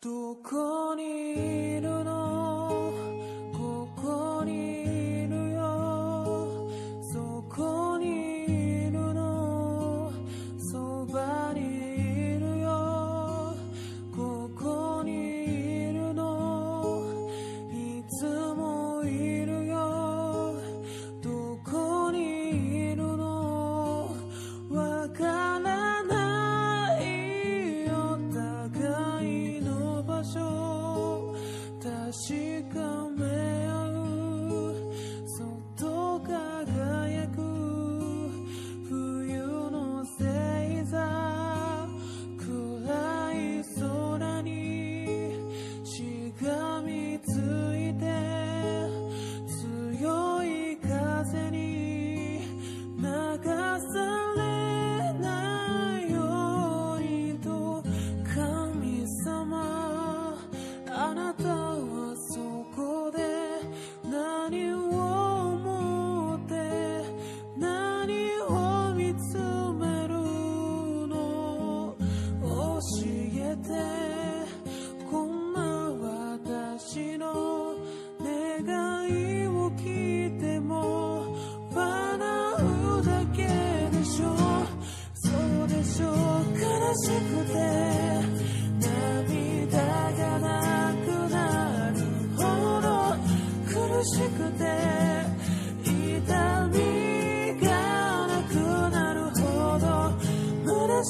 Sick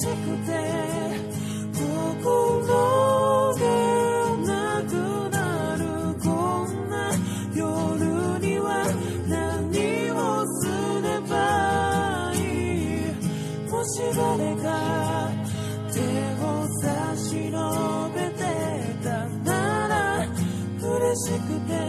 of